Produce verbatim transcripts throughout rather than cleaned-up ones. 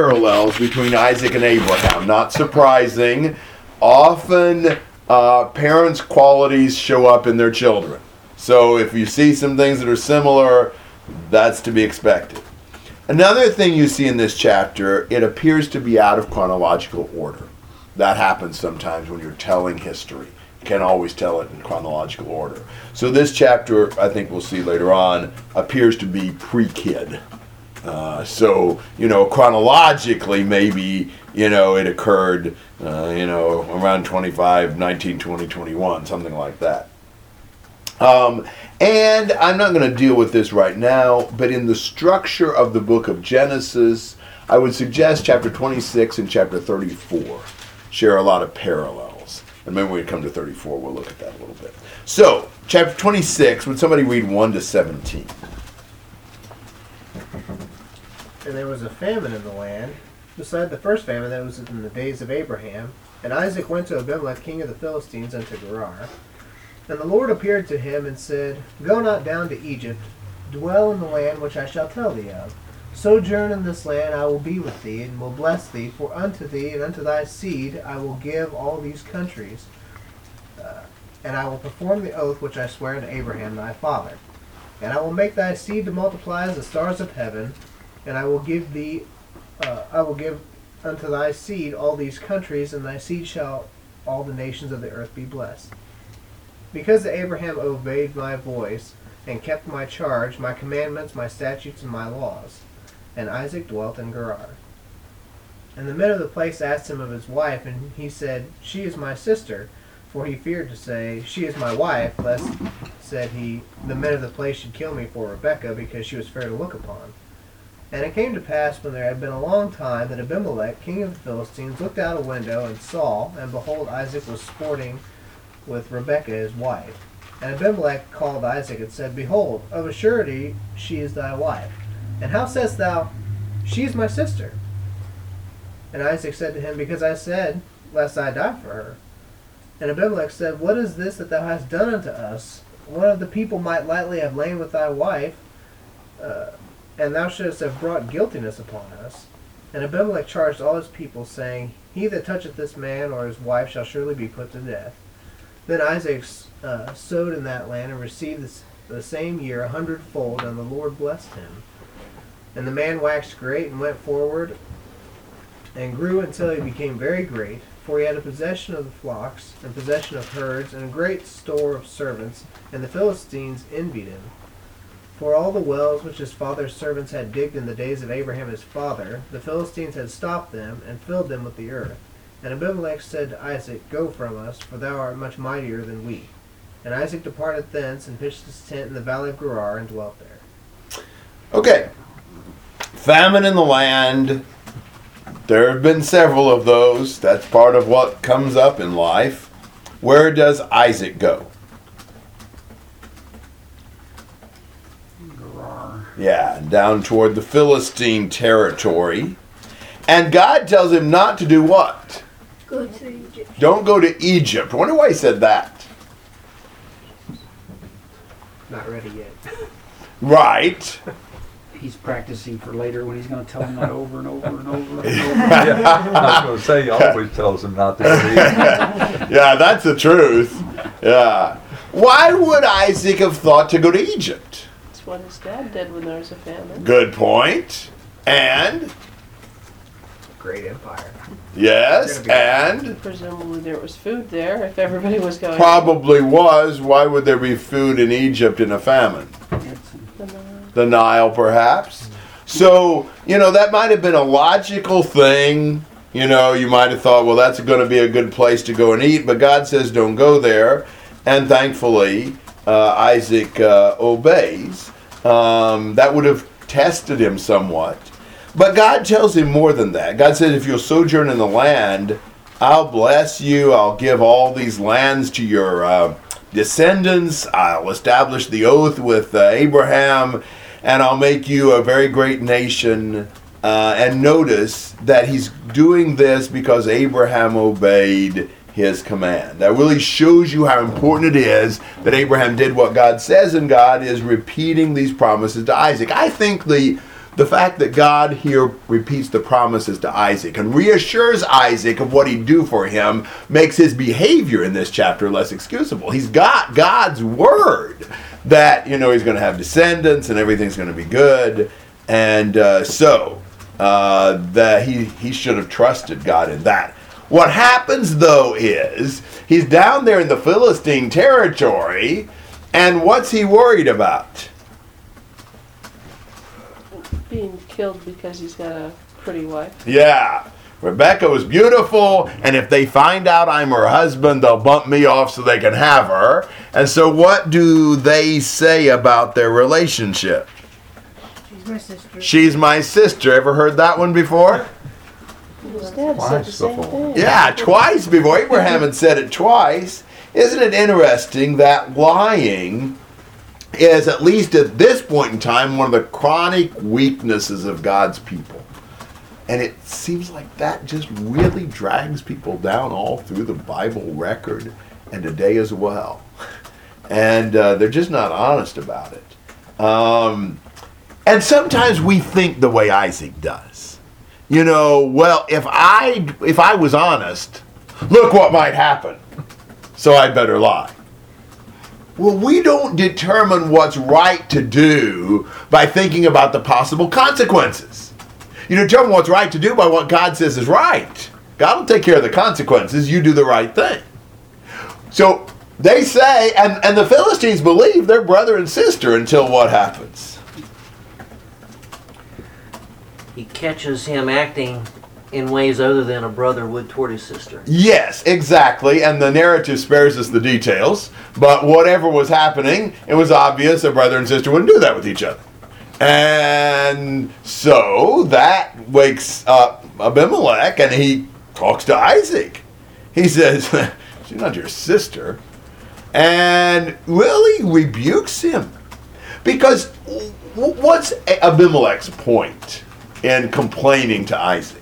parallels between Isaac and Abraham. Not surprising. Often uh, parents' qualities show up in their children. So if you see some things that are similar, that's to be expected. Another thing you see in this chapter, it appears to be out of chronological order. That happens sometimes when you're telling history. You can't always tell it in chronological order. So this chapter, I think we'll see later on, appears to be pre-kid. Uh, so, you know, chronologically, maybe, you know, it occurred, uh, you know, around twenty-five, nineteen, twenty, twenty-one, something like that. Um, and I'm not going to deal with this right now, but in the structure of the book of Genesis, I would suggest chapter twenty-six and chapter thirty-four share a lot of parallels. And maybe when we come to thirty-four, we'll look at that a little bit. So, chapter twenty-six, would somebody read one to seventeen? And there was a famine in the land, beside the first famine that was in the days of Abraham. And Isaac went to Abimelech, king of the Philistines, unto Gerar. And the Lord appeared to him and said, Go not down to Egypt, dwell in the land which I shall tell thee of. Sojourn in this land, I will be with thee, and will bless thee, for unto thee and unto thy seed I will give all these countries, uh, and I will perform the oath which I sware unto Abraham thy father. And I will make thy seed to multiply as the stars of heaven, and I will give thee, uh, I will give unto thy seed all these countries, and thy seed shall all the nations of the earth be blessed. Because Abraham obeyed my voice, and kept my charge, my commandments, my statutes, and my laws. And Isaac dwelt in Gerar. And the men of the place asked him of his wife, and he said, She is my sister. For he feared to say, She is my wife, lest, said he, the men of the place should kill me for Rebekah, because she was fair to look upon. And it came to pass, when there had been a long time, that Abimelech, king of the Philistines, looked out a window, and saw, and behold, Isaac was sporting with Rebekah his wife. And Abimelech called Isaac and said, Behold, of a surety she is thy wife. And how sayest thou, She is my sister? And Isaac said to him, Because I said, Lest I die for her. And Abimelech said, What is this that thou hast done unto us? One of the people might lightly have lain with thy wife, uh, and thou shouldest have brought guiltiness upon us. And Abimelech charged all his people, saying, He that toucheth this man or his wife shall surely be put to death. Then Isaac uh, sowed in that land and received this, the same year a hundredfold, and the Lord blessed him. And the man waxed great and went forward and grew until he became very great, for he had a possession of the flocks and possession of herds and a great store of servants, and the Philistines envied him. For all the wells which his father's servants had digged in the days of Abraham his father, the Philistines had stopped them and filled them with the earth. And Abimelech said to Isaac, Go from us, for thou art much mightier than we. And Isaac departed thence and pitched his tent in the valley of Gerar and dwelt there. Okay. Famine in the land. There have been several of those. That's part of what comes up in life. Where does Isaac go? Gerar. Yeah, down toward the Philistine territory. And God tells him not to do what? Go to Egypt. Don't go to Egypt. I wonder why he said that. Not ready yet. Right. He's practicing for later when he's going to tell him that over and over and over and over. Yeah, I was going to say, he always tells him not to go to Egypt. Yeah, that's the truth. Yeah. Why would Isaac have thought to go to Egypt? That's what his dad did when there was a famine. Good point. And... great empire. Yes, and? Presumably there was food there if everybody was going. Probably was. Why would there be food in Egypt in a famine? The Nile. The Nile, perhaps. So, you know, that might have been a logical thing. You know, you might have thought, well, that's going to be a good place to go and eat, but God says don't go there. And thankfully, uh, Isaac uh, obeys. Um, that would have tested him somewhat. But God tells him more than that. God says, if you'll sojourn in the land, I'll bless you. I'll give all these lands to your uh, descendants. I'll establish the oath with uh, Abraham, and I'll make you a very great nation. Uh, and notice that he's doing this because Abraham obeyed his command. That really shows you how important it is that Abraham did what God says, and God is repeating these promises to Isaac. I think the the fact that God here repeats the promises to Isaac and reassures Isaac of what he'd do for him makes his behavior in this chapter less excusable. He's got God's word that, you know, he's going to have descendants and everything's going to be good. And uh, so uh, that he, he should have trusted God in that. What happens, though, is he's down there in the Philistine territory, and what's he worried about? Being killed because he's got a pretty wife. Yeah. Rebecca was beautiful, and if they find out I'm her husband, they'll bump me off so they can have her. And so what do they say about their relationship? She's my sister. She's my sister. Ever heard that one before? Twice before. Yeah, twice before. Abraham had said it twice. Isn't it interesting that lying is, at least at this point in time, one of the chronic weaknesses of God's people? And it seems like that just really drags people down all through the Bible record and today as well. And uh, they're just not honest about it. Um, and sometimes we think the way Isaac does. You know, well, if I if I was honest, look what might happen. So I better lie. Well, we don't determine what's right to do by thinking about the possible consequences. You determine what's right to do by what God says is right. God will take care of the consequences. You do the right thing. So they say, and, and the Philistines believe they're brother and sister until what happens? He catches him acting in ways other than a brother would toward his sister. Yes, exactly. And the narrative spares us the details. But whatever was happening, it was obvious a brother and sister wouldn't do that with each other. And so that wakes up Abimelech, and he talks to Isaac. He says, she's not your sister. And really rebukes him. Because what's Abimelech's point in complaining to Isaac?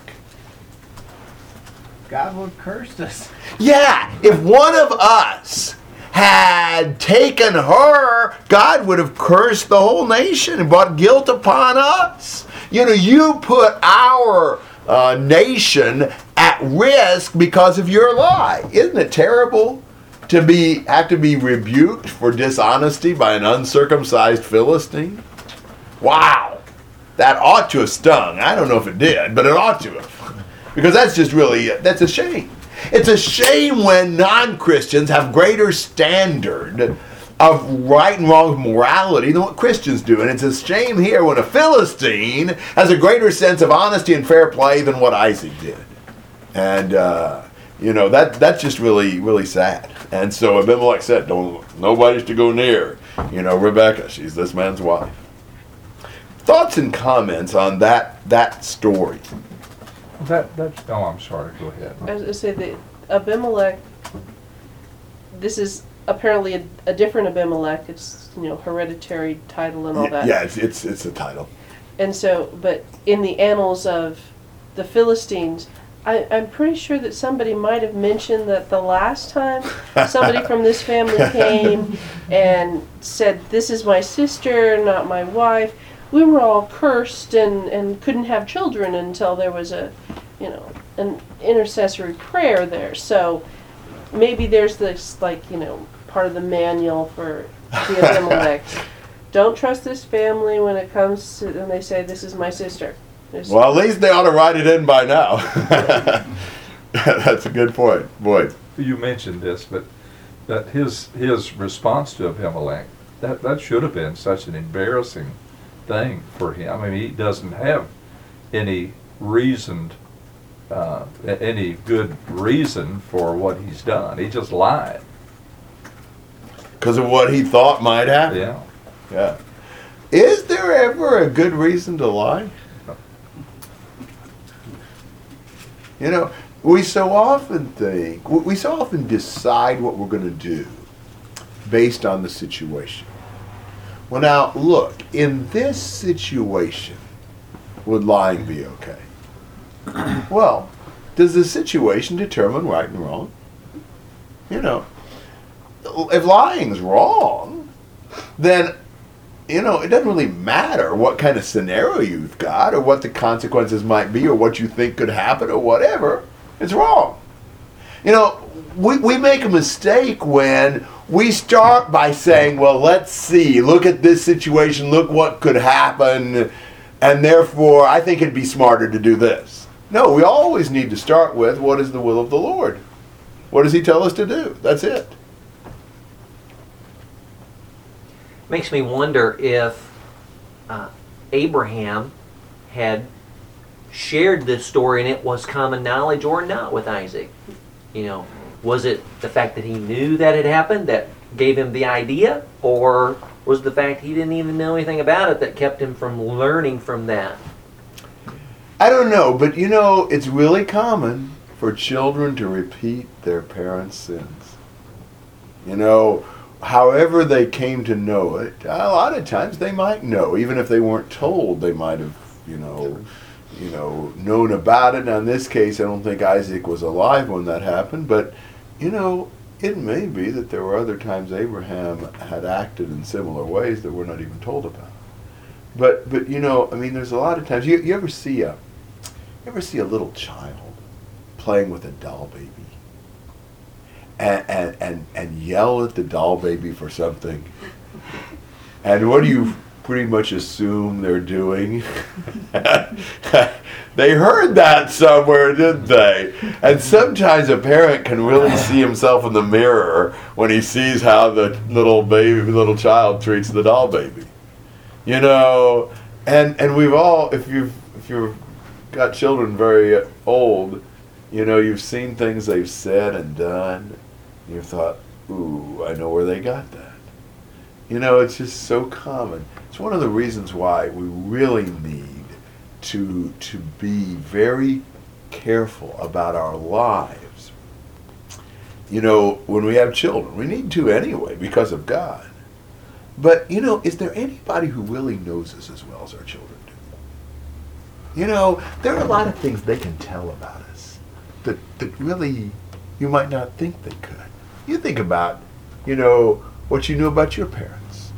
God would have cursed us. Yeah, if one of us had taken her, God would have cursed the whole nation and brought guilt upon us. You know, you put our uh, nation at risk because of your lie. Isn't it terrible to be have to be rebuked for dishonesty by an uncircumcised Philistine? Wow, that ought to have stung. I don't know if it did, but it ought to have. Because that's just really, that's a shame. It's a shame when non-Christians have greater standard of right and wrong morality than what Christians do. And it's a shame here when a Philistine has a greater sense of honesty and fair play than what Isaac did. And, uh, you know, that that's just really, really sad. And so Abimelech said, "Don't nobody's to go near, you know, Rebecca. She's this man's wife." Thoughts and comments on that that story? That that's oh I'm sorry, go ahead. I was gonna say that Abimelech, this is apparently a, a different Abimelech. It's, you know, hereditary title and all yeah, that. Yeah, it's it's it's a title. And so, but in the annals of the Philistines, I, I'm pretty sure that somebody might have mentioned that the last time somebody from this family came and said, "This is my sister, not my wife," we were all cursed and, and couldn't have children until there was a, you know, an intercessory prayer there. So maybe there's this, like, you know, part of the manual for the Abimelech. Don't trust this family when it comes to, and they say, "This is my sister." There's well, at least they ought to write it in by now. That's a good point. Boy. You mentioned this, but that his his response to Abimelech, that, that should have been such an embarrassing thing for him. I mean, he doesn't have any reasoned, uh, any good reason for what he's done. He just lied because of what he thought might happen. Yeah, yeah. Is there ever a good reason to lie? You know, we so often think, we so often decide what we're going to do based on the situation. Well, now, look, in this situation, would lying be okay? Well, does the situation determine right and wrong? You know, if lying's wrong, then you know, it doesn't really matter what kind of scenario you've got or what the consequences might be or what you think could happen or whatever. It's wrong. You know, we, we make a mistake when we start by saying, well, let's see, look at this situation, look what could happen, and therefore I think it'd be smarter to do this. No, we always need to start with, what is the will of the Lord? What does he tell us to do? That's it. Makes me wonder if uh, Abraham had shared this story and it was common knowledge or not with Isaac. You know, was it the fact that he knew that it happened that gave him the idea, or was it the fact he didn't even know anything about it that kept him from learning from that? I don't know, but you know, it's really common for children to repeat their parents' sins. You know, however they came to know it, a lot of times they might know, even if they weren't told, they might have, you know, you know, known about it. Now in this case, I don't think Isaac was alive when that happened, but, you know, it may be that there were other times Abraham had acted in similar ways that we're not even told about. But, but you know, I mean, there's a lot of times, you, you ever see a, you ever see a little child playing with a doll baby? And, and and yell at the doll baby for something. And what do you pretty much assume they're doing? They heard that somewhere, didn't they? And sometimes a parent can really see himself in the mirror when he sees how the little baby, little child treats the doll baby. You know, and and we've all, if you've if you've got children very old, you know, you've seen things they've said and done, and you've thought, ooh, I know where they got that. You know, it's just so common. It's one of the reasons why we really need to to be very careful about our lives. You know, when we have children, we need to anyway because of God. But, you know, is there anybody who really knows us as well as our children do? You know, there are a lot of things they can tell about us that, that really you might not think they could. You think about, you know, what you knew about your parents.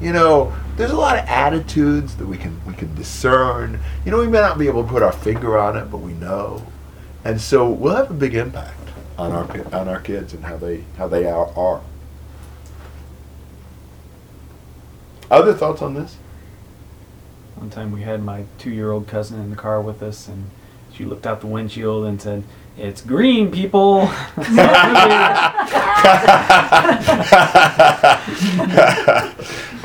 You know, there's a lot of attitudes that we can we can discern. You know, we may not be able to put our finger on it, but we know. And so we'll have a big impact on our on our kids and how they how they are. are. Other thoughts on this? One time we had my two-year-old cousin in the car with us, and she looked out the windshield and said, "It's green, people."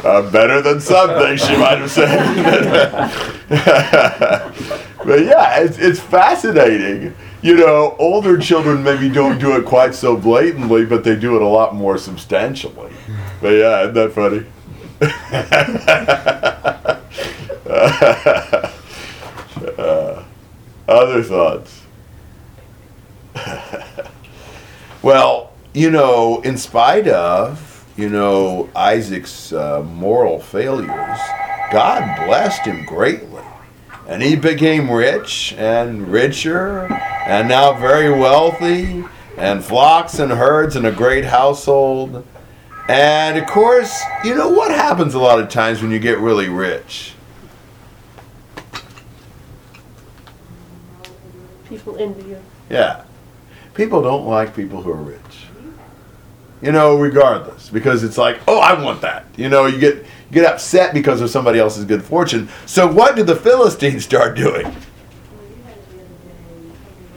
uh, better than something, she might have said. But yeah, it's, it's fascinating. You know, older children maybe don't do it quite so blatantly, but they do it a lot more substantially. But yeah, isn't that funny? uh, Other thoughts? Well, you know, in spite of, you know, Isaac's uh, moral failures, God blessed him greatly. And he became rich and richer and now very wealthy and flocks and herds and a great household. And, of course, you know what happens a lot of times when you get really rich? People envy you. Yeah. People don't like people who are rich. You know, regardless. Because it's like, oh, I want that. You know, you get you get upset because of somebody else's good fortune. So what do the Philistines start doing?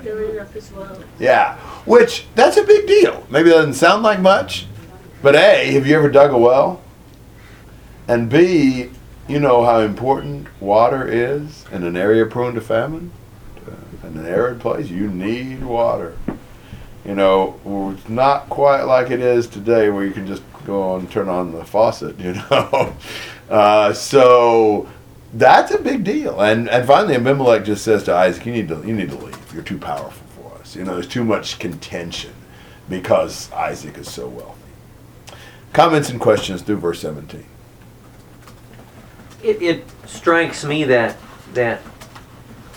Filling up his well. Yeah. Which, that's a big deal. Maybe that doesn't sound like much. But A, have you ever dug a well? And B, you know how important water is in an area prone to famine? In an arid place, you need water. You know, it's not quite like it is today where you can just go and turn on the faucet, you know. Uh, so that's a big deal. And and finally Abimelech just says to Isaac, you need to you need to leave. You're too powerful for us. You know, there's too much contention because Isaac is so wealthy. Comments and questions through verse seventeen. It it strikes me that that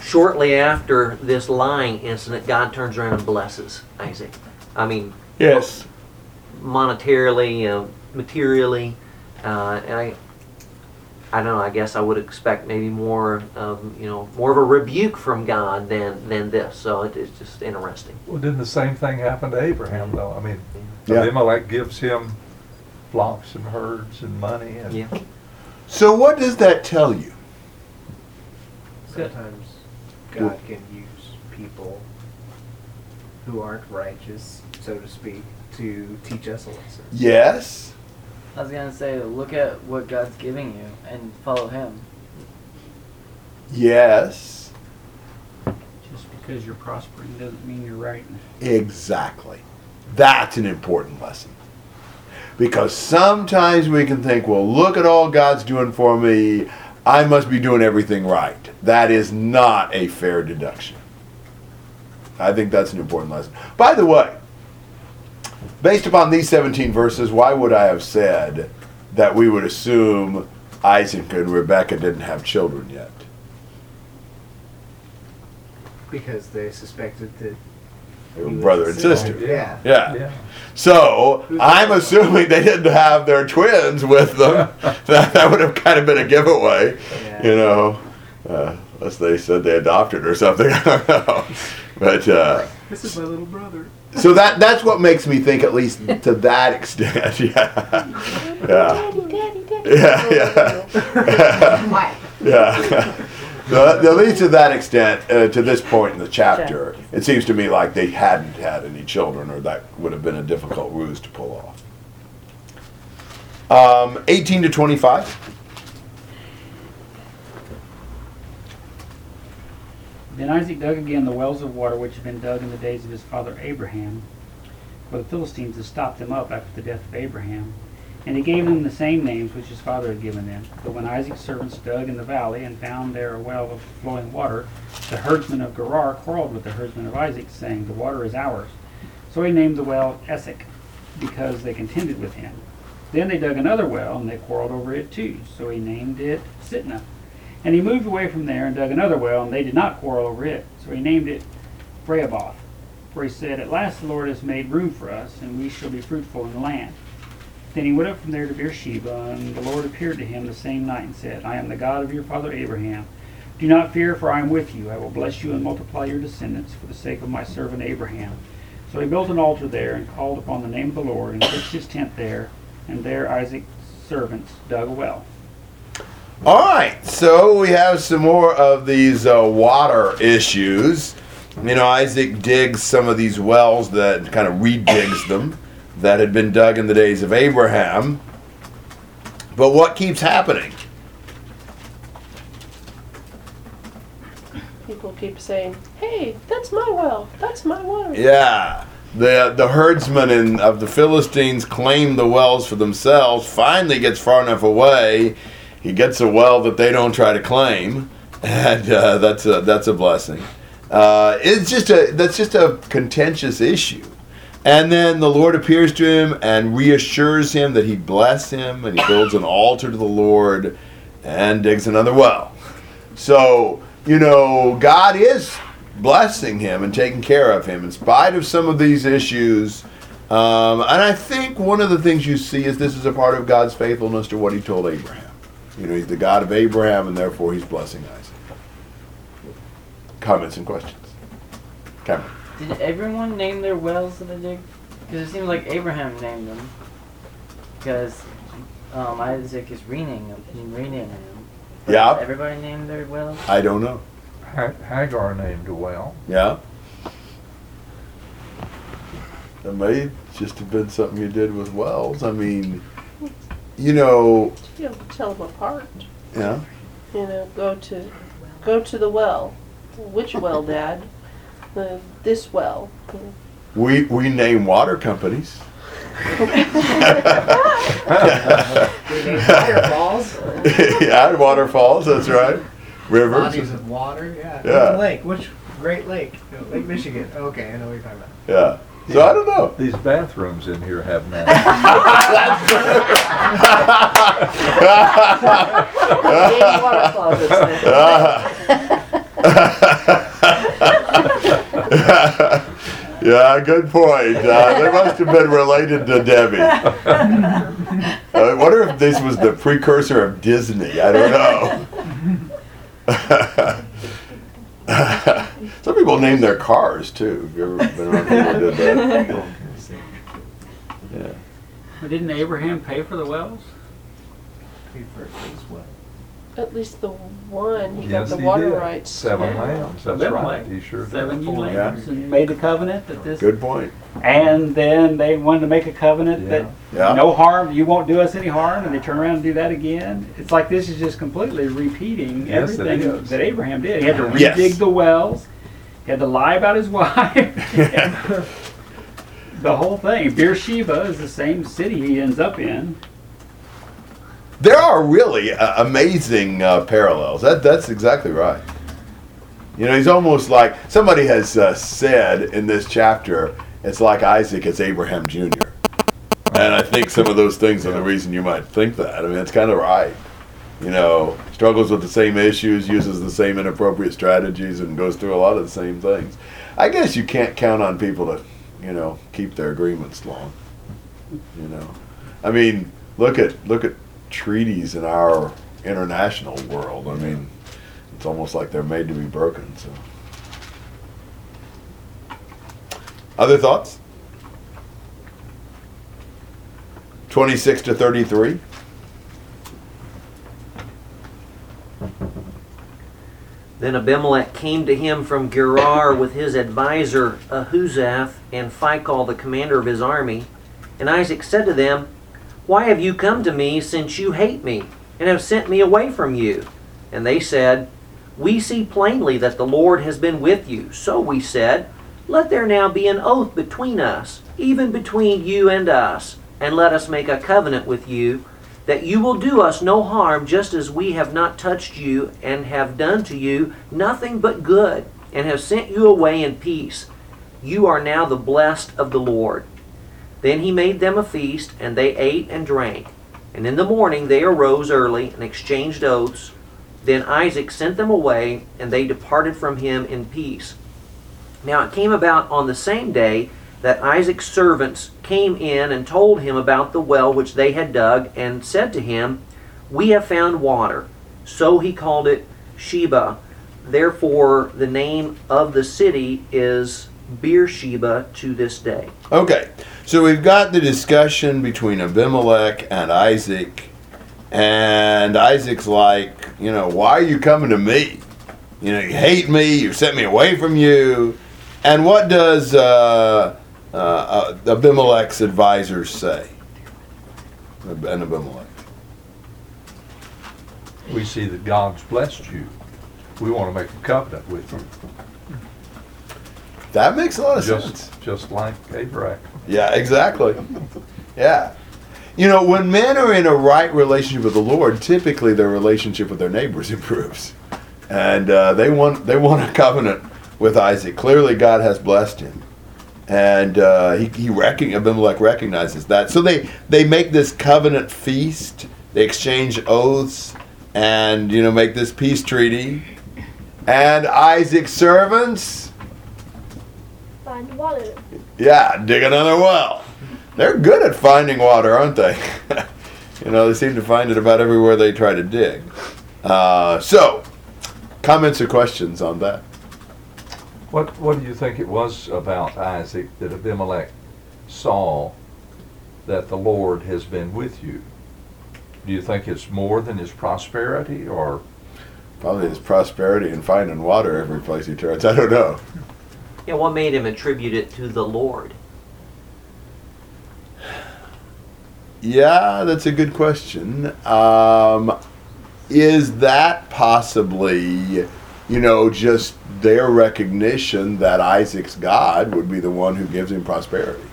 shortly after this lying incident, God turns around and blesses Isaac. I mean, yes, monetarily, uh, materially, uh, and I, I don't know, I guess I would expect maybe more, um, you know, more of a rebuke from God than, than this. So it, it's just interesting. Well, didn't the same thing happen to Abraham, though? I mean, yeah. Abimelech gives him flocks and herds and money. And yeah. So what does that tell you? Sometimes God can use people who aren't righteous, so to speak, to teach us a lesson. Yes. I was going to say, look at what God's giving you and follow Him. Yes. Just because you're prospering doesn't mean you're right. Exactly. That's an important lesson. Because sometimes we can think, well, look at all God's doing for me. I must be doing everything right. That is not a fair deduction. I think that's an important lesson. By the way, based upon these seventeen verses, why would I have said that we would assume Isaac and Rebekah didn't have children yet? Because they suspected that they were brother and sister. Yeah. Yeah. yeah. So I'm assuming they didn't have their twins with them. that, that would have kind of been a giveaway, yeah. you know, uh, unless they said they adopted or something. I don't know. But uh, this is my little brother. So that that's what makes me think, at least to that extent. Yeah. Yeah. Daddy, daddy, daddy. Yeah, yeah. yeah. So, at least to that extent, uh, to this point in the chapter, it seems to me like they hadn't had any children, or that would have been a difficult ruse to pull off. Um, eighteen to twenty-five. Then Isaac dug again the wells of water which had been dug in the days of his father Abraham, for the Philistines had stopped them up after the death of Abraham, and he gave them the same names which his father had given them. But when Isaac's servants dug in the valley and found there a well of flowing water, the herdsmen of Gerar quarreled with the herdsmen of Isaac, saying, "The water is ours." So he named the well Essek, because they contended with him. Then they dug another well, and they quarreled over it too. So he named it Sitnah. And he moved away from there and dug another well, and they did not quarrel over it. So he named it Rehoboth, for he said, "At last the Lord has made room for us, and we shall be fruitful in the land." Then he went up from there to Beersheba, and the Lord appeared to him the same night and said, "I am the God of your father Abraham. Do not fear, for I am with you. I will bless you and multiply your descendants for the sake of my servant Abraham." So he built an altar there and called upon the name of the Lord and pitched his tent there, and there Isaac's servants dug a well. All right, so we have some more of these uh, water issues. You know, Isaac digs some of these wells that kind of redigs them that had been dug in the days of Abraham. But what keeps happening? People keep saying, "Hey, that's my well. That's my well." Yeah. The the herdsmen in, of the Philistines claim the wells for themselves. Finally gets far enough away, he gets a well that they don't try to claim, and uh, that's a, that's a blessing. Uh, it's just a that's just a contentious issue, and then the Lord appears to him and reassures him that He bless him, and he builds an altar to the Lord, and digs another well. So you know God is blessing him and taking care of him in spite of some of these issues. Um, and I think one of the things you see is this is a part of God's faithfulness to what He told Abraham. You know, He's the God of Abraham, and therefore He's blessing Isaac. Comments and questions? Cameron. Did everyone name their wells that they dig? Because it seems like Abraham named them. Because um, Isaac is renaming them. renaming them. Yeah. Everybody named their wells? I don't know. Hag- Hagar named a well. Yeah. That may just have been something you did with wells. I mean, you know... You have to tell them apart. Yeah. You know, go to go to the well. Which well, Dad? Uh, this well. We we name water companies. We name waterfalls. Yeah, waterfalls, that's right. Rivers. Bodies of water, yeah. yeah. Lake, which Great Lake? No, Lake Michigan. Okay, I know what you're talking about. Yeah. So yeah. I don't know. These bathrooms in here have names. That's true. Water closets. Yeah, good point. Uh, they must have been related to Debbie. I wonder if this was the precursor of Disney. I don't know. Some people name their cars too. Have you ever been around people who did that? Yeah. Well, didn't Abraham pay for the wells? Paid for his well. At least the one. He yes, got the he water did. rights. Seven yeah. lambs. That's Seven right. He sure Seven did. lambs yeah. and made a covenant that this. Good point. And then they wanted to make a covenant yeah. that yeah. no harm, you won't do us any harm, and they turn around and do that again. It's like this is just completely repeating yes, everything that Abraham did. He had to yes. redig the wells. He had to lie about his wife. The whole thing. Beersheba is the same city he ends up in. There are really uh, amazing uh, parallels. That that's exactly right. You know, he's almost like somebody has uh, said in this chapter. It's like Isaac is Abraham Junior And I think some of those things yeah. are the reason you might think that. I mean, it's kind of right. You know, struggles with the same issues, uses the same inappropriate strategies, and goes through a lot of the same things. I guess you can't count on people to, you know, keep their agreements long. You know, I mean, look at look at. treaties in our international world. I mean, it's almost like they're made to be broken. So, other thoughts? twenty-six to thirty-three. Then Abimelech came to him from Gerar with his advisor Ahuzath and Phicol, the commander of his army. And Isaac said to them, "Why have you come to me, since you hate me, and have sent me away from you?" And they said, "We see plainly that the Lord has been with you. So we said, let there now be an oath between us, even between you and us, and let us make a covenant with you, that you will do us no harm, just as we have not touched you, and have done to you nothing but good, and have sent you away in peace. You are now the blessed of the Lord." Then he made them a feast, and they ate and drank. And in the morning they arose early and exchanged oaths. Then Isaac sent them away, and they departed from him in peace. Now it came about on the same day that Isaac's servants came in and told him about the well which they had dug, and said to him, "We have found water." So he called it Sheba. Therefore the name of the city is Beersheba to this day. Okay, so we've got the discussion between Abimelech and Isaac, and Isaac's like, you know, why are you coming to me? You know, you hate me, you sent me away from you. And what does uh, uh, Abimelech's advisors say? And Abimelech. We see that God's blessed you. We want to make a covenant with you. That makes a lot of just, sense. Just like Abraham. Yeah, exactly. Yeah. You know, when men are in a right relationship with the Lord, typically their relationship with their neighbors improves. And uh, they want they want a covenant with Isaac. Clearly God has blessed him. And uh, he, he rec- Abimelech recognizes that. So they, they make this covenant feast. They exchange oaths and, you know, make this peace treaty. And Isaac's servants... find water. Yeah, dig another well. They're good at finding water, aren't they? You know, they seem to find it about everywhere they try to dig. Uh, so, comments or questions on that? What What do you think it was about Isaac that Abimelech saw that the Lord has been with you? Do you think it's more than his prosperity, or probably his prosperity and finding water every place he turns? I don't know. Yeah, what made him attribute it to the Lord? Yeah, that's a good question. Um, is that possibly, you know, just their recognition that Isaac's God would be the one who gives him prosperity?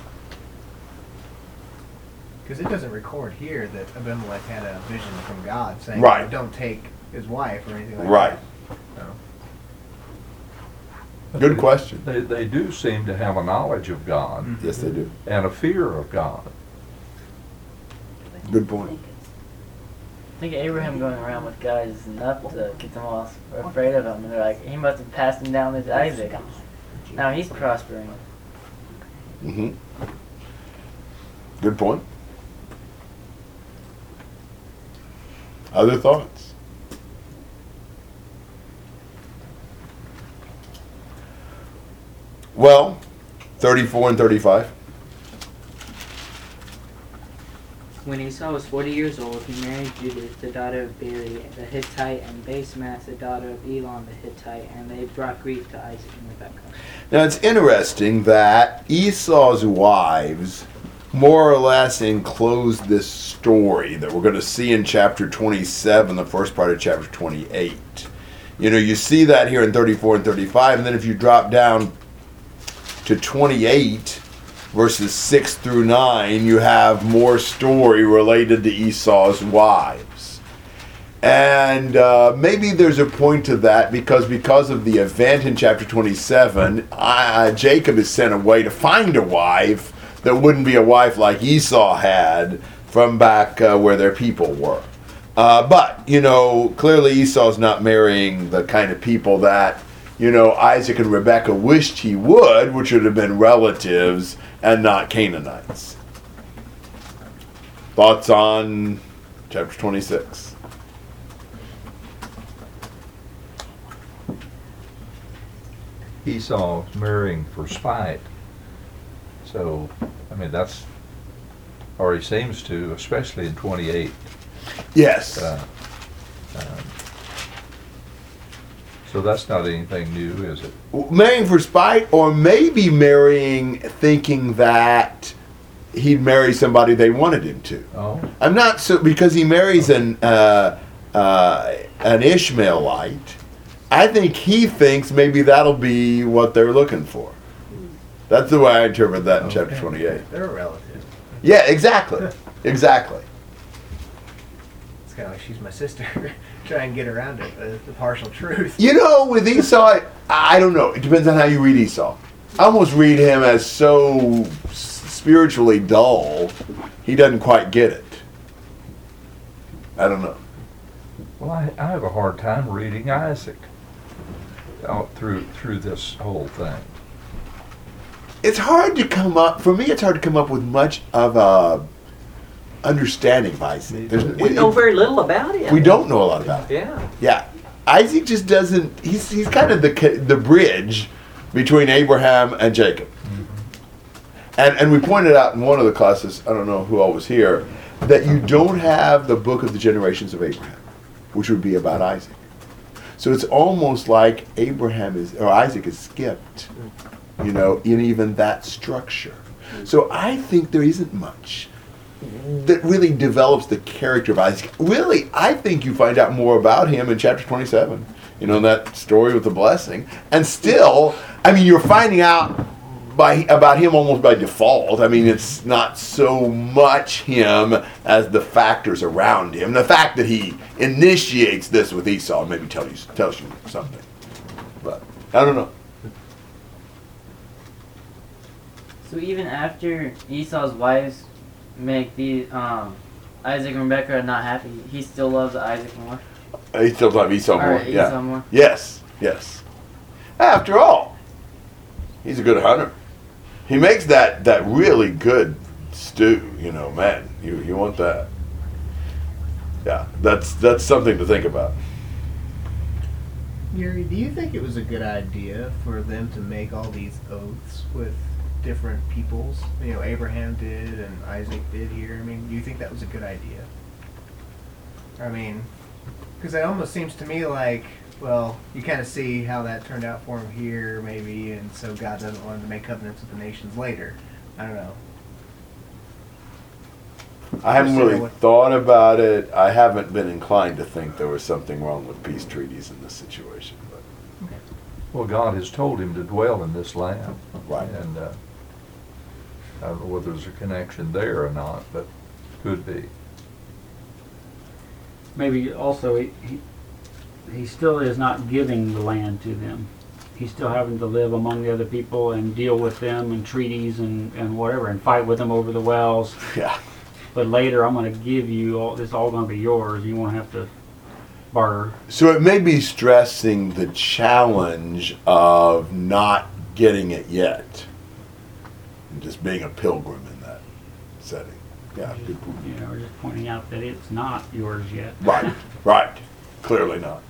Because it doesn't record here that Abimelech had a vision from God saying, right. don't take his wife or anything like right. that. Right. No. Good question. They, they do seem to have a knowledge of God. Mm-hmm. Yes, they do. And a fear of God. Good point. I think Abraham going around with God is enough to get them all afraid of him. And they're like, he must have passed him down to Isaac. Now he's prospering. Mm-hmm. Good point. Other thoughts? Well, thirty-four and thirty-five. When Esau was forty years old, he married Judith, the daughter of Beeri, the Hittite, and Basemath, the daughter of Elon, the Hittite, and they brought grief to Isaac and Rebekah. Now it's interesting that Esau's wives more or less enclose this story that we're going to see in chapter twenty-seven, the first part of chapter twenty-eight. You know, you see that here in thirty-four and thirty-five, and then if you drop down to twenty-eight, verses six through nine, you have more story related to Esau's wives. And uh, maybe there's a point to that because because of the event in chapter twenty-seven, uh, Jacob is sent away to find a wife that wouldn't be a wife like Esau had from back uh, where their people were. Uh, but, you know, clearly Esau's not marrying the kind of people that You know, Isaac and Rebekah wished he would, which would have been relatives and not Canaanites. Thoughts on chapter twenty-six? Esau marrying for spite. So, I mean, that's, or he seems to, especially in twenty-eight. Yes. Uh, um, So that's not anything new, is it? Marrying for spite, or maybe marrying thinking that he'd marry somebody they wanted him to. Oh. I'm not so, because he marries an uh, uh, an Ishmaelite, I think he thinks maybe that'll be what they're looking for. That's the way I interpret that in okay. chapter twenty-eight. They're a relative. Yeah, exactly. Exactly. It's kind of like, she's my sister. Try and get around it, but it's the partial truth. You know, with Esau, I, I don't know. It depends on how you read Esau. I almost read him as so spiritually dull, he doesn't quite get it. I don't know. Well, I, I have a hard time reading Isaac out through through this whole thing. It's hard to come up, for me it's hard to come up with much of a understanding of Isaac. There's, we it, know very little about him. We don't know a lot about him. Yeah. Yeah. Isaac just doesn't, he's he's kind of the the bridge between Abraham and Jacob. Mm-hmm. And and we pointed out in one of the classes, I don't know who all was here, that you don't have the book of the generations of Abraham, which would be about Isaac. So it's almost like Abraham is, or Isaac is skipped, you know, in even that structure. So I think there isn't much that really develops the character of Isaac. Really, I think you find out more about him in chapter twenty-seven, you know, in that story with the blessing. And still, I mean, you're finding out by about him almost by default. I mean, it's not so much him as the factors around him. The fact that he initiates this with Esau maybe tell you, tells you something. But I don't know. So even after Esau's wives make these um, Isaac and Rebekah are not happy, he still loves Isaac more. He still loves Esau more. Or yeah. Esau more. Yes, yes. After all, he's a good hunter. He makes that, that really good stew. You know, man, you you want that? Yeah, that's that's something to think about. Yuri, do you think it was a good idea for them to make all these oaths with different peoples? You know, Abraham did and Isaac did here. I mean, do you think that was a good idea? I mean, because it almost seems to me like, well, you kind of see how that turned out for him here, maybe, and so God doesn't want him to make covenants with the nations later. I don't know. I haven't really thought about it. I haven't been inclined to think there was something wrong with peace treaties in this situation. But. Okay. Well, God has told him to dwell in this land. Right. And uh, I don't know whether there's a connection there or not, but could be. Maybe also he, he, he still is not giving the land to them. He's still having to live among the other people and deal with them and treaties and, and whatever and fight with them over the wells. Yeah. But later I'm going to give you, all. It's all going to be yours. You won't have to barter. So it may be stressing the challenge of not getting it yet. And just being a pilgrim in that setting. Yeah. Good point. You know, just pointing out that it's not yours yet. Right, right. Clearly not.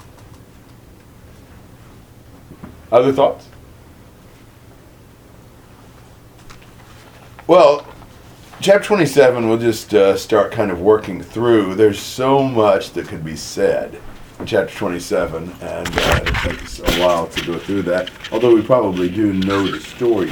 Other thoughts? Well, chapter twenty-seven, we'll just uh, start kind of working through. There's so much that could be said in chapter twenty-seven, and uh, it takes a while to go through that, although we probably do know the story